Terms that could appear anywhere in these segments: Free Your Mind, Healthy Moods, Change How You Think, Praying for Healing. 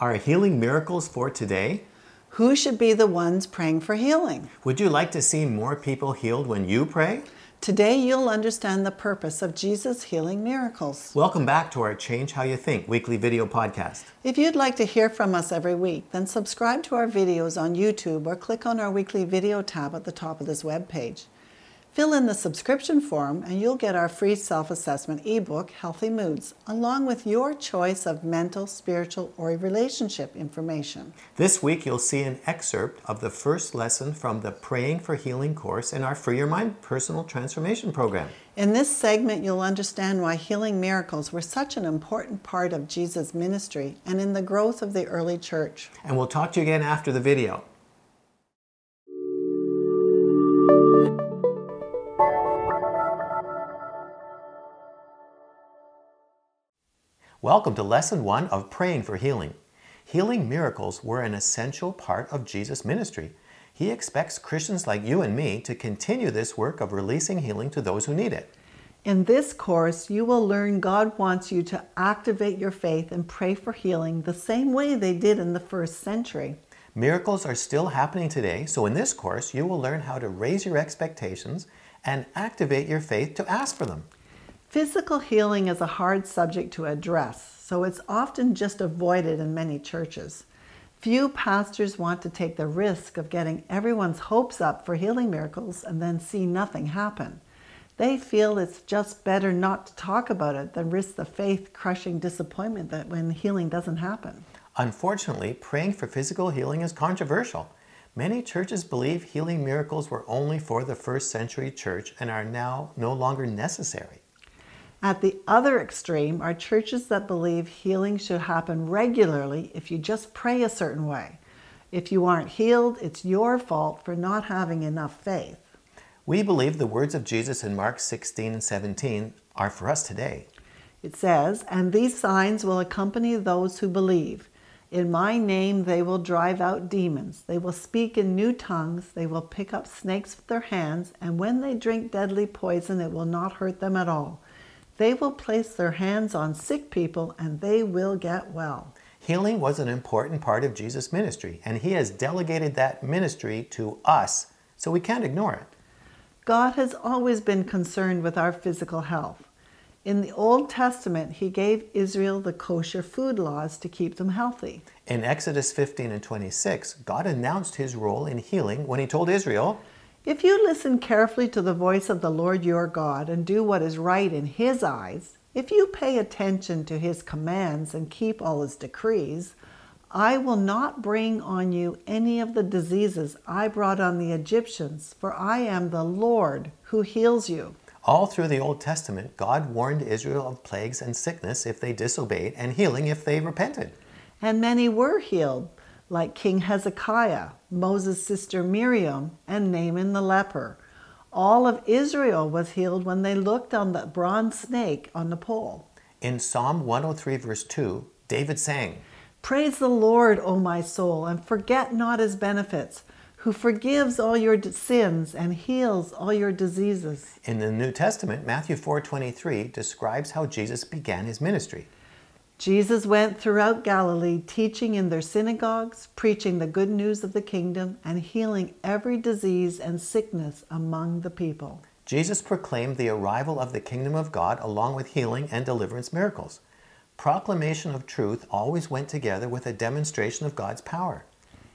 Our healing miracles for today. Who should be the ones praying for healing? Would you like to see more people healed when you pray? Today you'll understand the purpose of Jesus' healing miracles. Welcome back to our Change How You Think weekly video podcast. If you'd like to hear from us every week, then subscribe to our videos on YouTube or click on our weekly video tab at the top of this webpage. Fill in the subscription form and you'll get our free self-assessment ebook, Healthy Moods, along with your choice of mental, spiritual, or relationship information. This week you'll see an excerpt of the first lesson from the Praying for Healing course in our Free Your Mind Personal Transformation Program. In this segment you'll understand why healing miracles were such an important part of Jesus' ministry and in the growth of the early church. And we'll talk to you again after the video. Welcome to Lesson 1 of Praying for Healing. Healing miracles were an essential part of Jesus' ministry. He expects Christians like you and me to continue this work of releasing healing to those who need it. In this course, you will learn God wants you to activate your faith and pray for healing the same way they did in the first century. Miracles are still happening today, so in this course, you will learn how to raise your expectations and activate your faith to ask for them. Physical healing is a hard subject to address, so it's often just avoided in many churches. Few pastors want to take the risk of getting everyone's hopes up for healing miracles and then see nothing happen. They feel it's just better not to talk about it than risk the faith-crushing disappointment that when healing doesn't happen. Unfortunately, praying for physical healing is controversial. Many churches believe healing miracles were only for the first century church and are now no longer necessary. At the other extreme are churches that believe healing should happen regularly if you just pray a certain way. If you aren't healed, it's your fault for not having enough faith. We believe the words of Jesus in Mark 16 and 17 are for us today. It says, "And these signs will accompany those who believe. In my name they will drive out demons. They will speak in new tongues. They will pick up snakes with their hands. And when they drink deadly poison, it will not hurt them at all. They will place their hands on sick people and they will get well." Healing was an important part of Jesus' ministry, and He has delegated that ministry to us, so we can't ignore it. God has always been concerned with our physical health. In the Old Testament, He gave Israel the kosher food laws to keep them healthy. In Exodus 15 and 26, God announced His role in healing when He told Israel, "If you listen carefully to the voice of the Lord your God and do what is right in His eyes, if you pay attention to His commands and keep all His decrees, I will not bring on you any of the diseases I brought on the Egyptians, for I am the Lord who heals you." All through the Old Testament, God warned Israel of plagues and sickness if they disobeyed and healing if they repented. And many were healed, like King Hezekiah, Moses' sister Miriam, and Naaman the leper. All of Israel was healed when they looked on the bronze snake on the pole. In Psalm 103 verse 2, David sang, "Praise the Lord, O my soul, and forget not His benefits, who forgives all your sins and heals all your diseases." In the New Testament, Matthew 4:23 describes how Jesus began His ministry. Jesus went throughout Galilee, teaching in their synagogues, preaching the good news of the kingdom, and healing every disease and sickness among the people. Jesus proclaimed the arrival of the kingdom of God along with healing and deliverance miracles. Proclamation of truth always went together with a demonstration of God's power.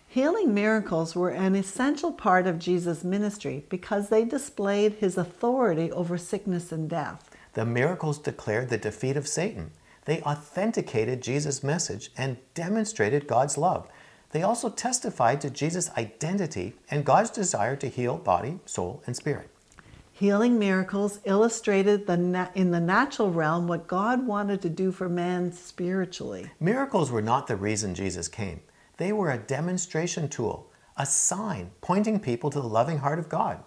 Healing miracles were an essential part of Jesus' ministry because they displayed His authority over sickness and death. The miracles declared the defeat of Satan. They authenticated Jesus' message and demonstrated God's love. They also testified to Jesus' identity and God's desire to heal body, soul, and spirit. Healing miracles illustrated in the natural realm what God wanted to do for man spiritually. Miracles were not the reason Jesus came. They were a demonstration tool, a sign pointing people to the loving heart of God.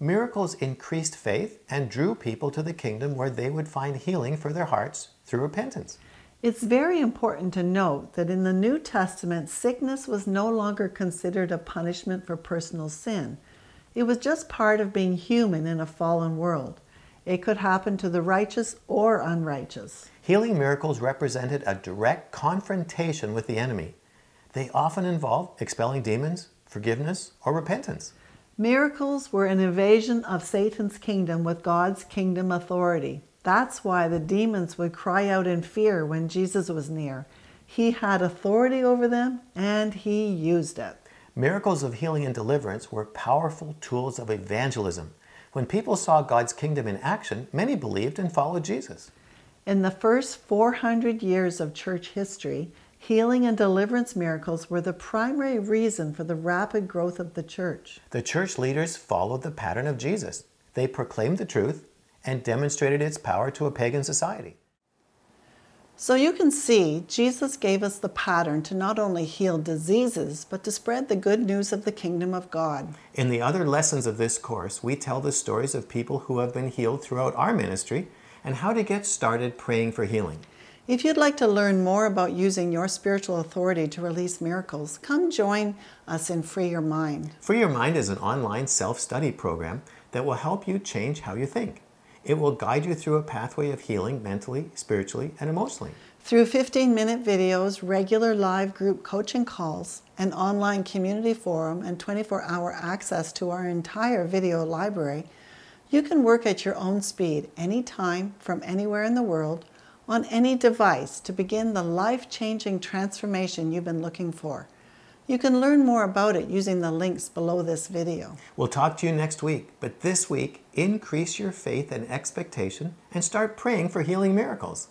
Miracles increased faith and drew people to the kingdom where they would find healing for their hearts through repentance. It's very important to note that in the New Testament, sickness was no longer considered a punishment for personal sin. It was just part of being human in a fallen world. It could happen to the righteous or unrighteous. Healing miracles represented a direct confrontation with the enemy. They often involved expelling demons, forgiveness, or repentance. Miracles were an invasion of Satan's kingdom with God's kingdom authority. That's why the demons would cry out in fear when Jesus was near. He had authority over them, and he used it. Miracles of healing and deliverance were powerful tools of evangelism. When people saw God's kingdom in action, many believed and followed Jesus. In the first 400 years of church history, healing and deliverance miracles were the primary reason for the rapid growth of the church. The church leaders followed the pattern of Jesus. They proclaimed the truth and demonstrated its power to a pagan society. So you can see, Jesus gave us the pattern to not only heal diseases, but to spread the good news of the kingdom of God. In the other lessons of this course, we tell the stories of people who have been healed throughout our ministry and how to get started praying for healing. If you'd like to learn more about using your spiritual authority to release miracles, come join us in Free Your Mind. Free Your Mind is an online self-study program that will help you change how you think. It will guide you through a pathway of healing mentally, spiritually, and emotionally. Through 15-minute videos, regular live group coaching calls, an online community forum, and 24-hour access to our entire video library, you can work at your own speed anytime from anywhere in the world on any device to begin the life-changing transformation you've been looking for. You can learn more about it using the links below this video. We'll talk to you next week, but this week, increase your faith and expectation and start praying for healing miracles.